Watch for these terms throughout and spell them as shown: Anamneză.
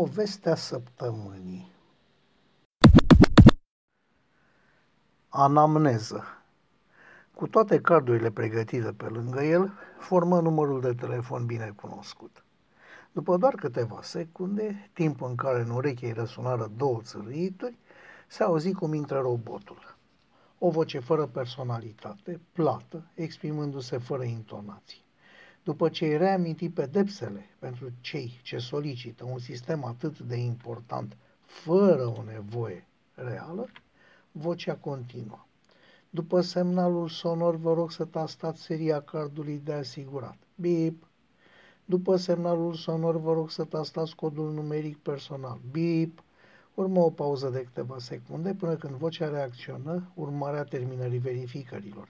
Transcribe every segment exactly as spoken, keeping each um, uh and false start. Povestea săptămânii. Anamneză. Cu toate cardurile pregătite pe lângă el, formă numărul de telefon binecunoscut. După doar câteva secunde, timp în care în ureche îi răsunară două țârâituri, se auzi cum intră robotul. O voce fără personalitate, plată, exprimându-se fără intonații. După ce îi reaminti pedepsele pentru cei ce solicită un sistem atât de important fără o nevoie reală, vocea continuă. După semnalul sonor, vă rog să tastați seria cardului de asigurat. Bip. După semnalul sonor, vă rog să tastați codul numeric personal. Bip. Urmă o pauză de câteva secunde până când vocea reacționă, urmarea terminării verificărilor.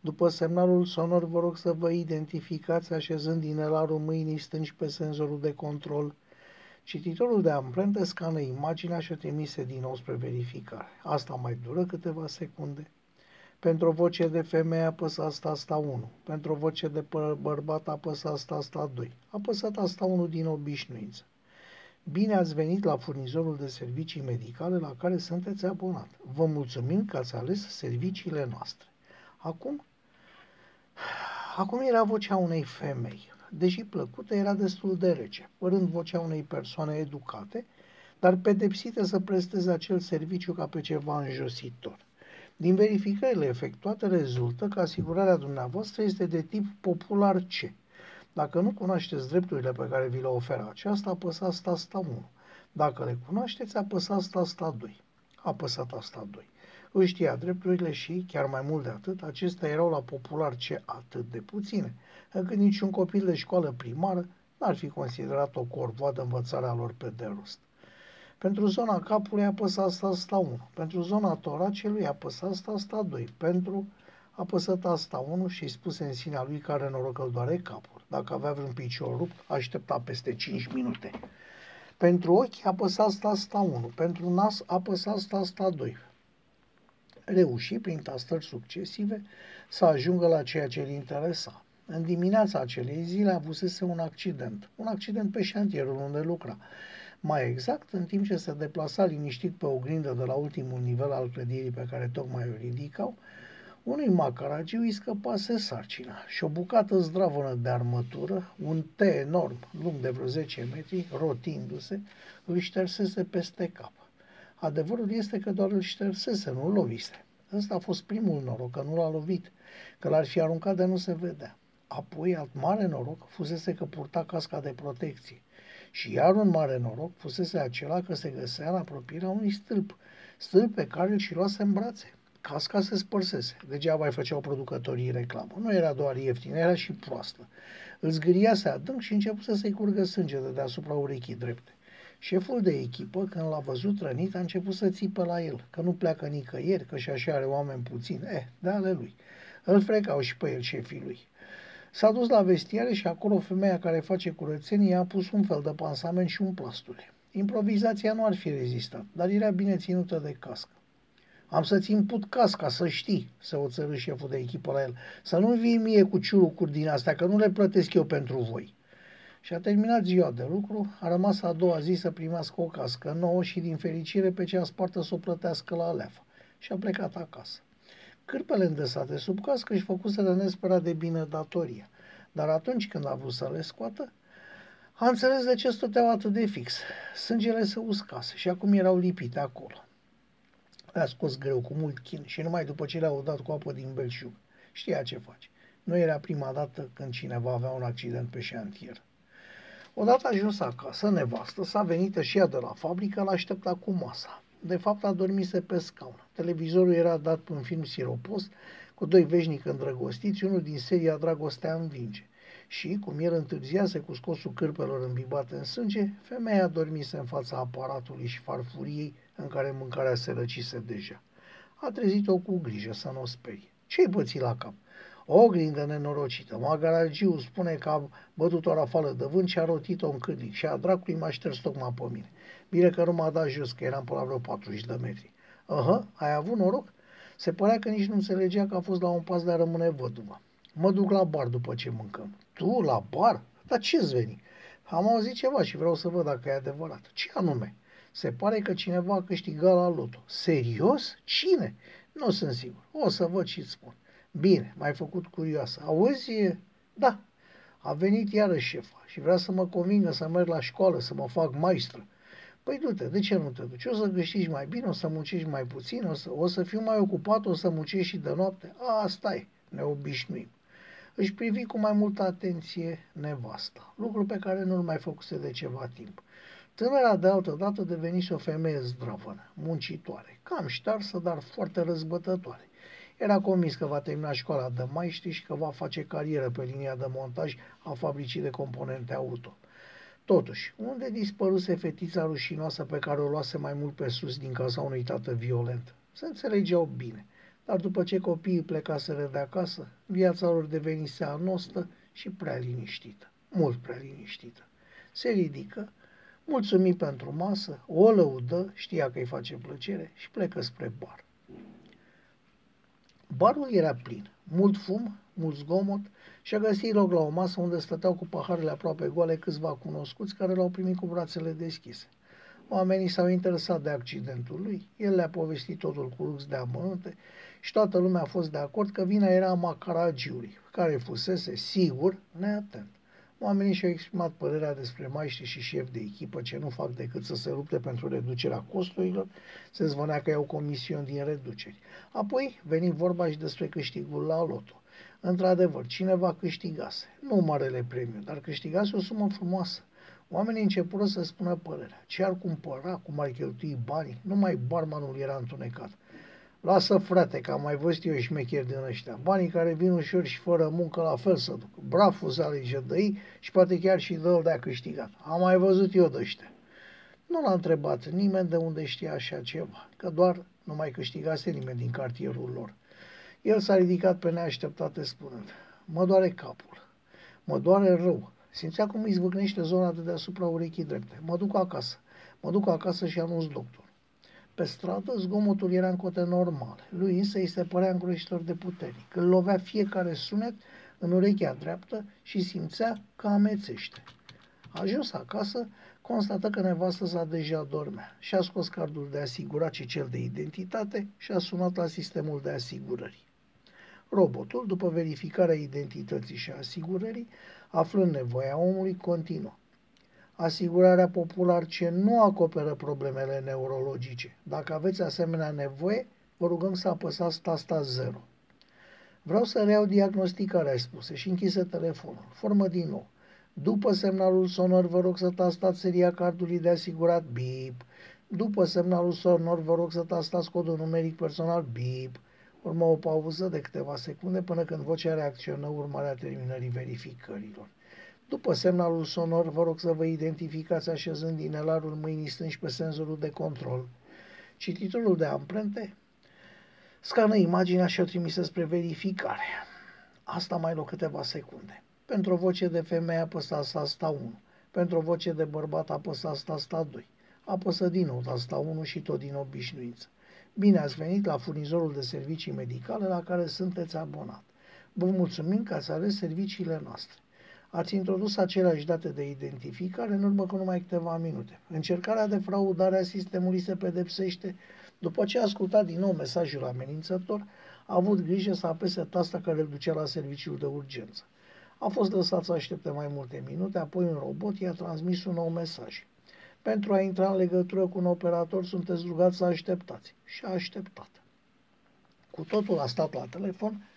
După semnalul sonor, vă rog să vă identificați așezând inelarul mâinii stângi pe senzorul de control. Cititorul de amprente scană imaginea și o trimise din nou spre verificare. Asta mai dură câteva secunde. Pentru o voce de femeie apăsați tasta unu. Pentru o voce de bărbat apăsați tasta doi. Apăsați tasta unu din obișnuință. Bine ați venit la furnizorul de servicii medicale la care sunteți abonat. Vă mulțumim că ați ales serviciile noastre. Acum, acum era vocea unei femei. Deși plăcută, era destul de rece, părând vocea unei persoane educate, dar pedepsite să presteze acel serviciu ca pe ceva înjositor. Din verificările efectuate rezultă că asigurarea dumneavoastră este de tip popular C. Dacă nu cunoașteți drepturile pe care vi le oferă aceasta, apăsați tasta unu. Dacă le cunoașteți, apăsați tasta doi. Apăsați tasta doi. Își știa drepturile și, chiar mai mult de atât, acestea erau la popular ce atât de puține, încât niciun copil de școală primară n-ar fi considerat o corvoadă învățarea lor pe de rost. Pentru zona capului apăsați tasta unu, pentru zona toracelui apăsați tasta doi, pentru apăsat tasta unu și spuse în sinea lui că are noroc că îl doare capul. Dacă avea vreun picior rupt, aștepta peste cinci minute. Pentru ochi apăsați tasta unu, pentru nas apăsați tasta doi. Reuși, prin tastări succesive, să ajungă la ceea ce îl interesa. În dimineața acelei zile avusese un accident, un accident pe șantierul unde lucra. Mai exact, în timp ce se deplasa liniștit pe o grindă de la ultimul nivel al clădirii pe care tocmai o ridicau, unui macaragiu îi scăpase sarcina și o bucată zdravănă de armătură, un T enorm, lung de vreo zece metri, rotindu-se, îl ștersese peste cap. Adevărul este că doar îl ștersese, nu-l lovise. Ăsta a fost primul noroc, că nu l-a lovit, că l-ar fi aruncat de nu se vedea. Apoi, alt mare noroc fusese că purta casca de protecție. Și iar un mare noroc fusese acela că se găsea în apropierea unui stâlp, stâlp pe care îl și luase în brațe. Casca se spărsese, degeaba îi făceau producătorii reclamă. Nu era doar ieftină, era și proastă. Îl zgâriase adânc și începuse să-i curgă sânge de deasupra urechii drepte. Șeful de echipă, când l-a văzut rănit, a început să țipe la el, că nu pleacă nicăieri, că și așa are oameni puțini. Eh, de ale lui. Îl frecau și pe el șefii lui. S-a dus la vestiare și acolo femeia care face curățenie i-a pus un fel de pansament și un plastule. Improvizația nu ar fi rezistat, dar era bine ținută de cască. Am să-ți imput casca, să știi, se oțărâ șeful de echipă la el. Să nu vii mie cu ciurucuri din astea, că nu le plătesc eu pentru voi. Și a terminat ziua de lucru, a rămas a doua zi să primească o cască nouă și din fericire pe cea spartă să o plătească la aleafă. Și a plecat acasă. Cârpele îndesate sub cască își făcuseră nesperat de bine datoria, dar atunci când a vrut să le scoată, a înțeles de ce stăteau atât de fix. Sângele se uscase și acum erau lipite acolo. Le-a scos greu, cu mult chin și numai după ce le-a udat cu apă din belșug. Știa ce face. Nu era prima dată când cineva avea un accident pe șantier. Odată ajuns acasă, nevastă s-a venit și ea de la fabrică, l-a așteptat cu masa. De fapt, adormise pe scaun. Televizorul era dat pe un film siropos, cu doi veșnic îndrăgostiți, unul din seria Dragostea învinge. Și, cum el întârziase cu scosul cârpelor îmbibate în sânge, femeia adormise în fața aparatului și farfuriei în care mâncarea se răcise deja. A trezit-o cu grijă să nu o sperie. Ce-i păți la cap? O grindă nenorocită. Magaragiu spune că a bătut o rafală de vânt și a rotit-o în cârlic și a dracului m-a șters tocmai pe mine. Bine că nu m-a dat jos, că eram pe la vreo patruzeci de metri. Aha, ai avut noroc? Se părea că nici nu înțelegea că a fost la un pas de a rămâne văduvă. Mă duc la bar după ce mâncăm. Tu, la bar? Dar ce-ți veni? Am auzit ceva și vreau să văd dacă e adevărat. Ce anume? Se pare că cineva a câștigat la loto. Serios? Cine? Nu sunt sigur. O să văd și-ți spun. Bine, m-ai făcut curioasă. Auzi? Da. A venit iarăși șefa și vrea să mă convingă să merg la școală, să mă fac maestră. Păi du-te, de ce nu te duci? O să câștigi mai bine, o să muncești mai puțin, o să, o să fiu mai ocupat, o să muncești și de noapte. Asta e, ne obișnuim. Își privi cu mai multă atenție nevasta, lucru pe care nu-l mai făcuse de ceva timp. Tânăra de altă dată devenise o femeie zdravănă, muncitoare, cam ștarsă, dar foarte răzbătătoare. Era convins că va termina școala de maestri și că va face carieră pe linia de montaj a fabricii de componente auto. Totuși, unde dispăruse fetița rușinoasă pe care o luase mai mult pe sus din casa unui tată violent? Se înțelegeau bine, dar după ce copiii plecaseră de acasă, viața lor devenise anostă și prea liniștită, mult prea liniștită. Se ridică, mulțumit pentru masă, o lăudă, știa că îi face plăcere și plecă spre bar. Barul era plin, mult fum, mult zgomot și a găsit loc la o masă unde stăteau cu paharele aproape goale câțiva cunoscuți care l-au primit cu brațele deschise. Oamenii s-au interesat de accidentul lui, el le-a povestit totul cu lux de amănunte și toată lumea a fost de acord că vina era a Macaragiului, care fusese, sigur, neatent. Oamenii și-au exprimat părerea despre maestri și șefi de echipă ce nu fac decât să se lupte pentru reducerea costurilor, se zvonea că iau comisiuni din reduceri. Apoi veni vorba și despre câștigul la loto. Într-adevăr, cineva câștigase, nu marele premiu, dar câștigase o sumă frumoasă. Oamenii începură să spună părerea, ce ar cumpăra, cum ar cheltui banii, numai barmanul era întunecat. Lasă, frate, că am mai văzut eu șmecheri din ăștia. Banii care vin ușor și fără muncă la fel să duc. Braful să alege de ei și poate chiar și de-l de-a câștigat. Am mai văzut eu de ăștia. Nu l-a întrebat nimeni de unde știa așa ceva, că doar nu mai câștigase nimeni din cartierul lor. El s-a ridicat pe neașteptate spunând, mă doare capul, mă doare rău. Simțea cum îi zvâcnește zona de deasupra urechii drepte. Mă duc acasă, mă duc acasă și anunț doctor. Pe stradă, zgomotul era în cote normale. Lui însă îi se părea îngrozitor de puternic. Îl lovea fiecare sunet în urechea dreaptă și simțea că amețește. Ajuns acasă, constată că nevastă sa deja dormea. Și-a scos cardul de asigurat și cel de identitate și-a sunat la sistemul de asigurări. Robotul, după verificarea identității și a asigurării, aflând nevoia omului, continuă. Asigurarea popular ce nu acoperă problemele neurologice. Dacă aveți asemenea nevoie, vă rugăm să apăsați tasta zero. Vreau să reiau diagnosticarea spuse și închise telefonul. Formă din nou. După semnalul sonor, vă rog să tastați seria cardului de asigurat, bip. După semnalul sonor, vă rog să tastați codul numeric personal, bip. Urmă o pauză de câteva secunde până când vocea reacționă urmarea terminării verificărilor. După semnalul sonor, vă rog să vă identificați așezând inelarul mâinii stângi pe senzorul de control. Cititorul de amprente scană imaginea și o trimise spre verificare. Asta mai loc câteva secunde. Pentru o voce de femeie apăsați tasta unu. Pentru o voce de bărbat apăsați tasta doi. Apăsă din nou tasta unu și tot din obișnuință. Bine ați venit la furnizorul de servicii medicale la care sunteți abonat. Vă mulțumim că ați ales serviciile noastre. Ați introdus aceleași date de identificare în urmă cu numai câteva minute. Încercarea de fraudare a sistemului se pedepsește după ce a ascultat din nou mesajul amenințător, a avut grijă să apese tasta care îl ducea la serviciul de urgență. A fost lăsat să aștepte mai multe minute, apoi un robot i-a transmis un nou mesaj. Pentru a intra în legătură cu un operator, sunteți rugați să așteptați. Și a așteptat. Cu totul a stat la telefon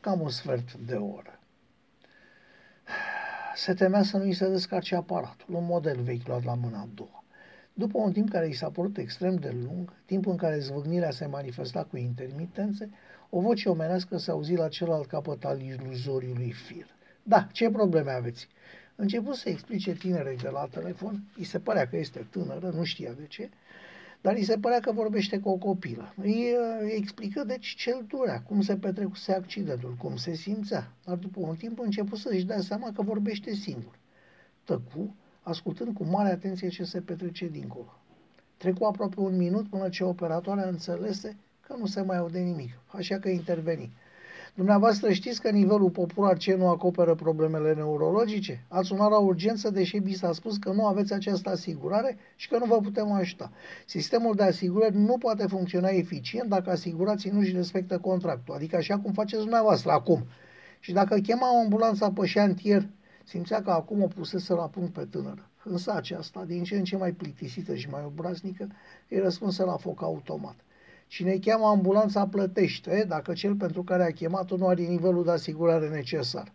cam un sfert de oră. Se temea să nu-i se descarce aparatul, un model vechi luat la mâna a doua. După un timp care i s-a părut extrem de lung, timp în care zvâgnirea se manifesta cu intermitențe, o voce omenească se auzi la celălalt capăt al iluzoriului fir. Da, ce probleme aveți? Început să explice tinerei de la telefon, îi se părea că este tânără, nu știa de ce, dar îi se părea că vorbește cu o copilă. Îi explică deci ce-l durea, cum se petrecuse accidentul, cum se simțea, dar după un timp a început să-și dea seama că vorbește singur. Tăcu, ascultând cu mare atenție ce se petrece dincolo. Trecu aproape un minut până ce operatoarea înțelese că nu se mai aude nimic, așa că interveni. Dumneavoastră știți că nivelul popular ce nu acoperă problemele neurologice? Ați sunat la urgență, deși vi s-a spus că nu aveți această asigurare și că nu vă putem ajuta. Sistemul de asigurări nu poate funcționa eficient dacă asigurații nu își respectă contractul, adică așa cum faceți dumneavoastră acum. Și dacă chema o ambulanță pe șantier, simțea că acum o pusese la punct pe tânără. Însă aceasta, din ce în ce mai plictisită și mai obraznică, îi răspunse la foc automat. Cine cheamă ambulanța plătește dacă cel pentru care a chemat-o nu are nivelul de asigurare necesar.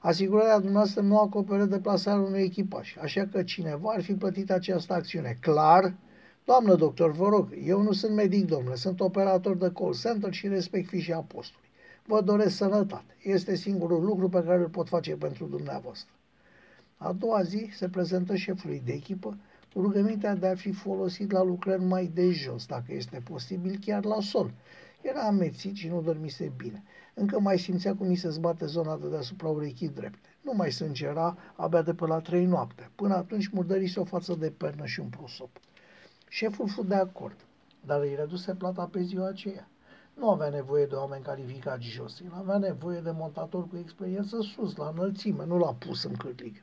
Asigurarea dumneavoastră nu acoperă deplasarea unui echipaj, așa că cineva ar fi plătit această acțiune. Clar? Doamnă doctor, vă rog, eu nu sunt medic, domnule, sunt operator de call center și respect fișa postului. Vă doresc sănătate. Este singurul lucru pe care îl pot face pentru dumneavoastră. A doua zi se prezentă șefului de echipă cu rugămintea de a fi folosit la lucrări mai de jos, dacă este posibil, chiar la sol. Era amețit și nu dormise bine. Încă mai simțea cum i se zbate zona de deasupra urechii drepte. Nu mai sângera abia de pe la trei noapte. Până atunci murdărise o față de pernă și un prosop. Șeful fu de acord, dar îi reduse plata pe ziua aceea. Nu avea nevoie de oameni calificați jos, el avea nevoie de montator cu experiență sus, la înălțime, nu l-a pus în cârligă.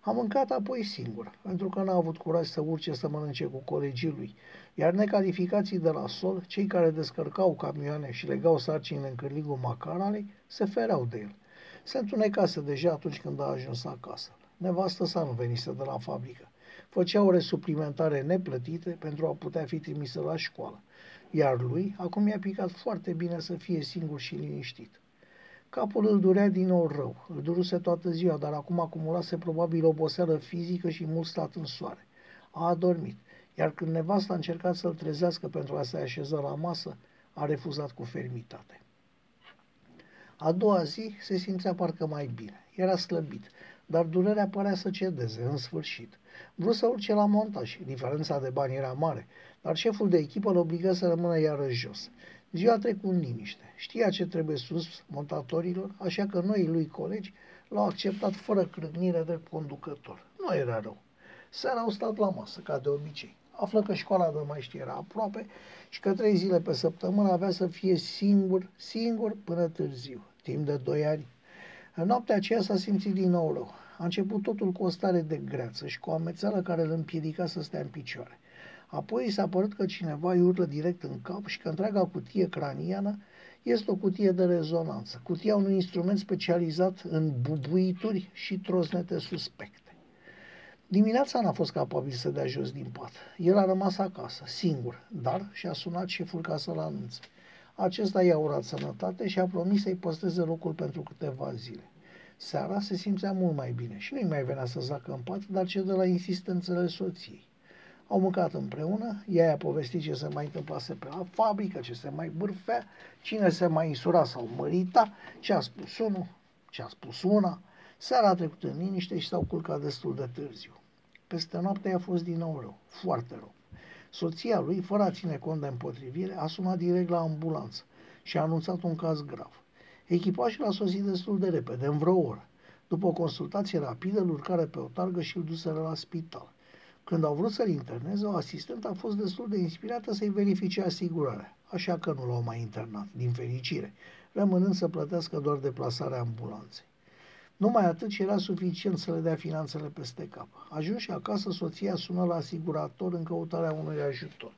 A mâncat apoi singură, pentru că n-a avut curaj să urce să mănânce cu colegii lui, iar necalificații de la sol, cei care descărcau camioane și legau sarcinile în cârligul macaralei, se fereau de el. Se întunecase deja atunci când a ajuns acasă. Nevastă sa nu venise de la fabrică. Făcea ore suplimentare neplătite pentru a putea fi trimisă la școală, iar lui acum i-a picat foarte bine să fie singur și liniștit. Capul îl durea din nou rău, îl duruse toată ziua, dar acum acumulase probabil oboseală fizică și mult stat în soare. A adormit, iar când nevasta a încercat să-l trezească pentru a se așeza la masă, a refuzat cu fermitate. A doua zi se simțea parcă mai bine, era slăbit, dar durerea părea să cedeze, în sfârșit. Vrut să urce la montaj, diferența de bani era mare, dar șeful de echipă îl obligă să rămână iarăși jos. Ziua trecu în liniște. Știa ce trebuie sus montatorilor, așa că noii lui colegi l-au acceptat fără crâcnire de conducător. Nu era rău. Seara au stat la masă, ca de obicei. Află că școala de maestri era aproape și că trei zile pe săptămână avea să fie singur, singur până târziu, timp de doi ani. În noaptea aceea s-a simțit din nou rău. A început totul cu o stare de greață și cu o amețeală care îl împiedica să stea în picioare. Apoi i s-a părut că cineva îi urlă direct în cap și că întreaga cutie craniană este o cutie de rezonanță, cutia unui instrument specializat în bubuituri și trosnete suspecte. Dimineața n-a fost capabil să dea jos din pat. El a rămas acasă, singur, dar și-a sunat șeful ca să-l anunțe. Acesta i-a urat sănătate și a promis să-i păstreze locul pentru câteva zile. Seara se simțea mult mai bine și nu-i mai venea să zacă în pat, dar ce de la insistențele soției. Au mâncat împreună, ea i-a povestit ce se mai întâmplase pe la fabrică, ce se mai bârfea, cine se mai insura sau mărita, ce a spus unul, ce a spus una. Seara a trecut în liniște și s-au culcat destul de târziu. Peste noapte i-a fost din nou rău, foarte rău. Soția lui, fără a ține cont de împotrivire, a sunat direct la ambulanță și a anunțat un caz grav. Echipajul a sosit destul de repede, în vreo oră. După o consultație rapidă, îl urcare pe o targă și îl duseră la spital. Când au vrut să-l interneze, o asistentă a fost destul de inspirată să-i verifice asigurarea, așa că nu l-au mai internat, din fericire, rămânând să plătească doar deplasarea ambulanței. Numai atât și era suficient să le dea finanțele peste cap. Ajunși acasă, soția sună la asigurator în căutarea unui ajutor.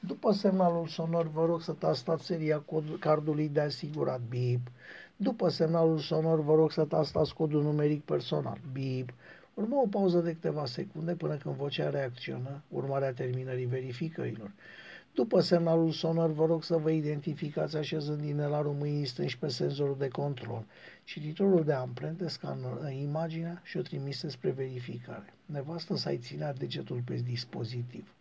După semnalul sonor, vă rog să tastați seria cardului de asigurat, bip. După semnalul sonor, vă rog să tastați codul numeric personal, bip. Urmă o pauză de câteva secunde până când vocea reacționă, urmarea terminării verificărilor. După semnalul sonor, vă rog să vă identificați așezând inelarul mâinii stângi pe senzorul de control. Cititorul de amprente scană imaginea și o trimise spre verificare. Nevastă să-i ținea degetul pe dispozitiv.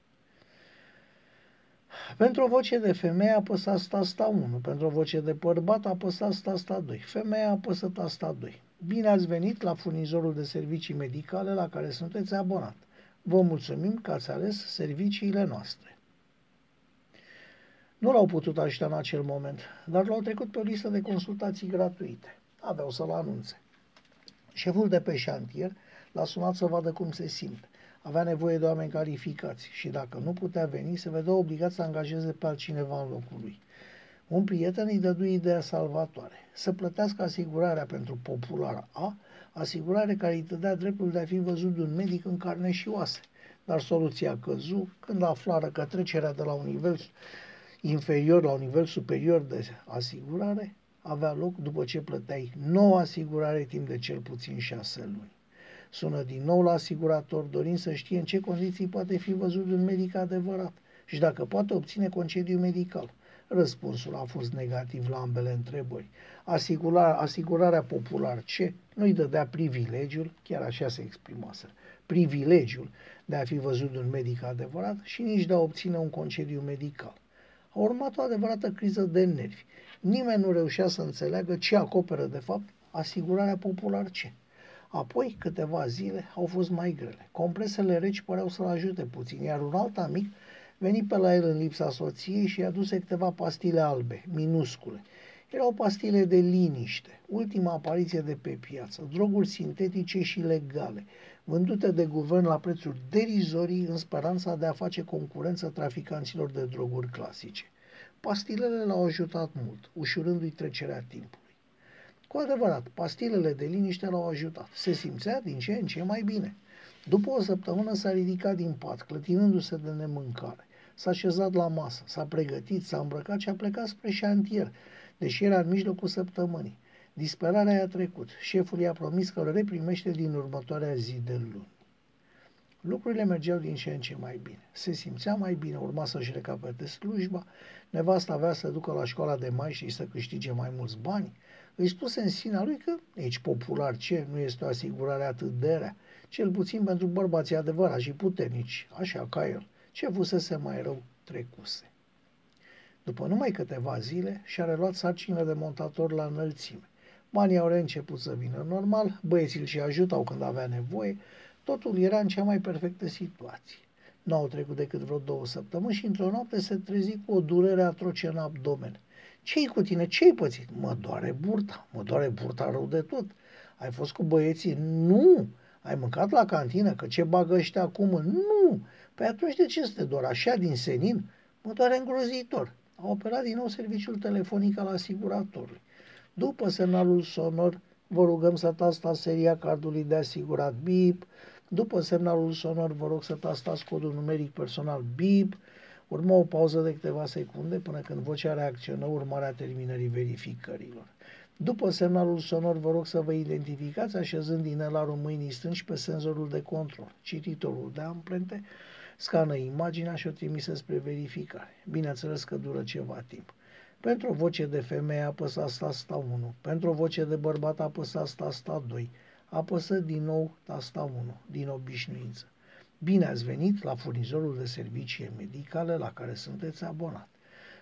Pentru o voce de femeie apăsați tasta unu, pentru o voce de bărbat apăsați tasta doi, femeia apăsă tasta doi. Bine ați venit la furnizorul de servicii medicale la care sunteți abonat. Vă mulțumim că ați ales serviciile noastre. Nu l-au putut ajuta în acel moment, dar l-au trecut pe o listă de consultații gratuite. Aveau să-l anunțe. Șeful de pe șantier l-a sunat să vadă cum se simte. Avea nevoie de oameni calificați și dacă nu putea veni, se vedea obligat să angajeze pe altcineva în locul lui. Un prieten îi dădu ideea salvatoare, să plătească asigurarea pentru Popular A, asigurare care îi dădea dreptul de a fi văzut de un medic în carne și oase. Dar soluția căzu când aflară că trecerea de la un nivel inferior la un nivel superior de asigurare avea loc după ce plăteai nouă asigurare timp de cel puțin șase luni. Sună din nou la asigurator dorind să știe în ce condiții poate fi văzut un medic adevărat și dacă poate obține concediu medical. Răspunsul a fost negativ la ambele întrebări. Asigura, asigurarea Popular C nu-i dădea privilegiul, chiar așa se exprimase, privilegiul de a fi văzut un medic adevărat și nici de a obține un concediu medical. A urmat o adevărată criză de nervi. Nimeni nu reușea să înțeleagă ce acoperă de fapt asigurarea Popular C. Apoi, câteva zile au fost mai grele. Compresele reci păreau să-l ajute puțin, iar un alt amic veni pe la el în lipsa soției și i-a dus câteva pastile albe, minuscule. Erau pastile de liniște, ultima apariție de pe piață, droguri sintetice și legale, vândute de guvern la prețuri derizorii în speranța de a face concurență traficanților de droguri clasice. Pastilele l-au ajutat mult, ușurându-i trecerea timpului. Cu adevărat, pastilele de liniște l-au ajutat. Se simțea din ce în ce mai bine. După o săptămână s-a ridicat din pat, clătinându-se de nemâncare. S-a așezat la masă, s-a pregătit, s-a îmbrăcat și a plecat spre șantier, deși era în mijlocul săptămânii. Disperarea i-a trecut. Șeful i-a promis că îl reprimește din următoarea zi de luni. Lucrurile mergeau din ce în ce mai bine. Se simțea mai bine, urma să-și recapete slujba, nevasta avea să ducă la școala de mai și să câștige mai mulți bani. Îi spuse în sinea lui că nici Popular ce nu este o asigurare atât de rea, cel puțin pentru bărbații adevărați și puternici, așa ca el. Ce fusese mai rău trecuse. După numai câteva zile și-a reluat sarcinile de montator la înălțime. Banii au reînceput să vină normal, băieții și ajutau când avea nevoie, totul era în cea mai perfectă situație. Nu au trecut decât vreo două săptămâni și într-o noapte se trezi cu o durere atroce în abdomen. Ce-i cu tine? Ce-ai pățit? Mă doare burta, mă doare burta rău de tot. Ai fost cu băieții? Nu! Ai mâncat la cantină? Că ce bagă ăștia acum? Nu! Păi atunci de ce să te doar așa din senin? Mă doare îngrozitor. Au operat din nou serviciul telefonic al asiguratorului. După semnalul sonor, vă rugăm să tastați seria cardului de asigurat bip. După semnalul sonor, vă rog să tastați codul numeric personal bip. Urma o pauză de câteva secunde până când vocea reacționă urmarea terminării verificărilor. După semnalul sonor, vă rog să vă identificați așezând inelarul mâinii stângi pe senzorul de control, cititorul de amprente, scană imaginea și o trimise spre verificare. Bineînțeles că dură ceva timp. Pentru o voce de femeie apăsați tasta unu, pentru o voce de bărbat apăsați tasta doi, apăsă din nou tasta unu, din obișnuință. Bine ați venit la furnizorul de servicii medicale la care sunteți abonat.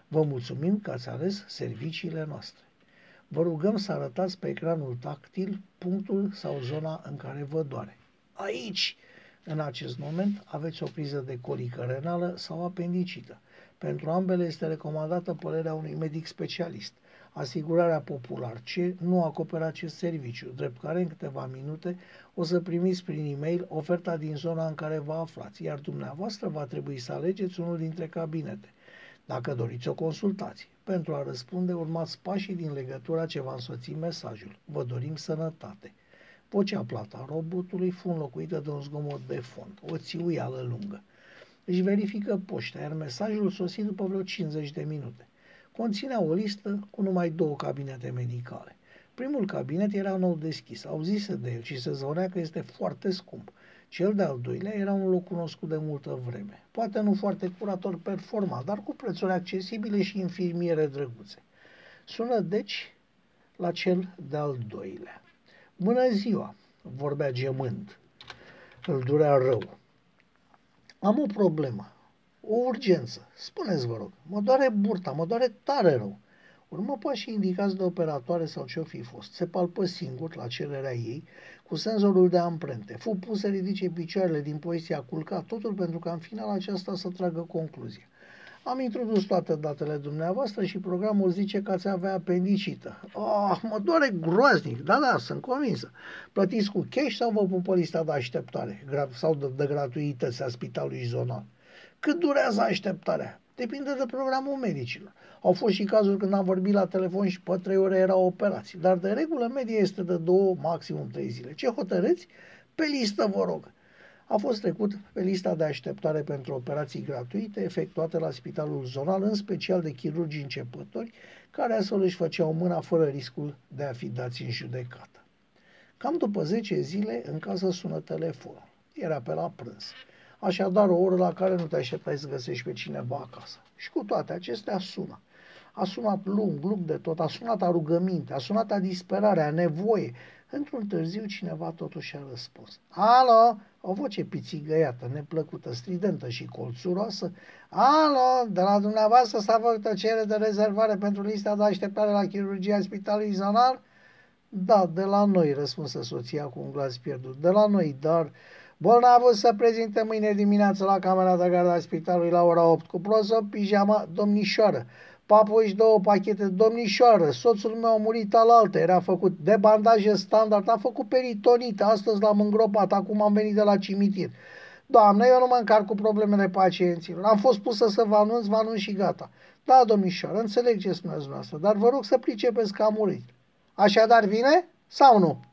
Vă mulțumim că ați ales serviciile noastre. Vă rugăm să arătați pe ecranul tactil punctul sau zona în care vă doare. Aici, în acest moment, aveți o criză de colică renală sau apendicită. Pentru ambele este recomandată părerea unui medic specialist. Asigurarea Popular C nu acoperă acest serviciu, drept care în câteva minute o să primiți prin e-mail oferta din zona în care vă aflați, iar dumneavoastră va trebui să alegeți unul dintre cabinete. Dacă doriți o consultație, pentru a răspunde, urmați pașii din legătura ce va însoți mesajul. Vă dorim sănătate. Vocea plată a robotului fu înlocuită de un zgomot de fond, o țiuială lungă. Își verifică poșta, iar mesajul sosi după vreo cincizeci de minute. Conținea o listă cu numai două cabinete medicale. Primul cabinet era nou deschis, auzise de el și se zvonea că este foarte scump. Cel de-al doilea era un loc cunoscut de multă vreme, poate nu foarte curator performant, dar cu prețuri accesibile și infirmiere drăguțe. Sună deci la cel de-al doilea. Bună ziua, vorbea gemând, îl durea rău. Am o problemă, o urgență, spuneți vă rog, mă doare burta, mă doare tare rău. Urmă pașii indicați de operatoare sau ce-o fi fost. Se palpă singur la cererea ei cu senzorul de amprente. Fu pus să ridice picioarele din poziția culcat, totul pentru ca în final aceasta să tragă concluzia. Am introdus toate datele dumneavoastră și programul zice că ați avea apendicită. Ah, mă doare groaznic, da, da, sunt convinsă. Plătiți cu cash sau vă pun pe lista de așteptare sau de, de gratuități a spitalului zonal? Cât durează așteptarea? depinde de programul medicilor. Au fost și cazuri când am vorbit la telefon și pe trei ore erau operații, dar de regulă media este de două, maximum trei zile. Ce hotărâți? Pe listă, vă rog. A fost trecut pe lista de așteptare pentru operații gratuite efectuate la spitalul zonal, în special de chirurgi începători, care astfel își făceau mâna fără riscul de a fi dați în judecată. Cam după zece zile, în casă sună telefonul. Era pe la prânz. Așadar, o oră la care nu te așteptai să găsești pe cineva acasă. Și cu toate acestea sună. A sunat lung, lung de tot, a sunat a rugăminte, a sunat a disperare, a nevoie. Într-un târziu cineva totuși a răspuns. Alo! O voce pițigăiată, neplăcută, stridentă și colțuroasă. Alo! De la dumneavoastră s-a făcut o cerere de rezervare pentru lista de așteptare la chirurgia spitalului zonal? Da, de la noi, răspunse soția cu un glas pierdut. De la noi, dar... Bolnavul se prezintă mâine dimineață la camera de gardă a spitalului la ora opt cu prosop, pijama, domnișoară. Papuși, două pachete, domnișoară. Soțul meu a murit alaltă, era făcut de bandaje standard, a făcut peritonită, astăzi l-am îngropat, acum am venit de la cimitir. Doamne, eu nu mă încarc cu problemele pacienților. Am fost pusă să vă anunț, vă anunț și gata. Da, domnișoară, înțeleg ce spuneți dumneavoastră, dar vă rog să pricepeți că a murit. Așadar vine sau nu?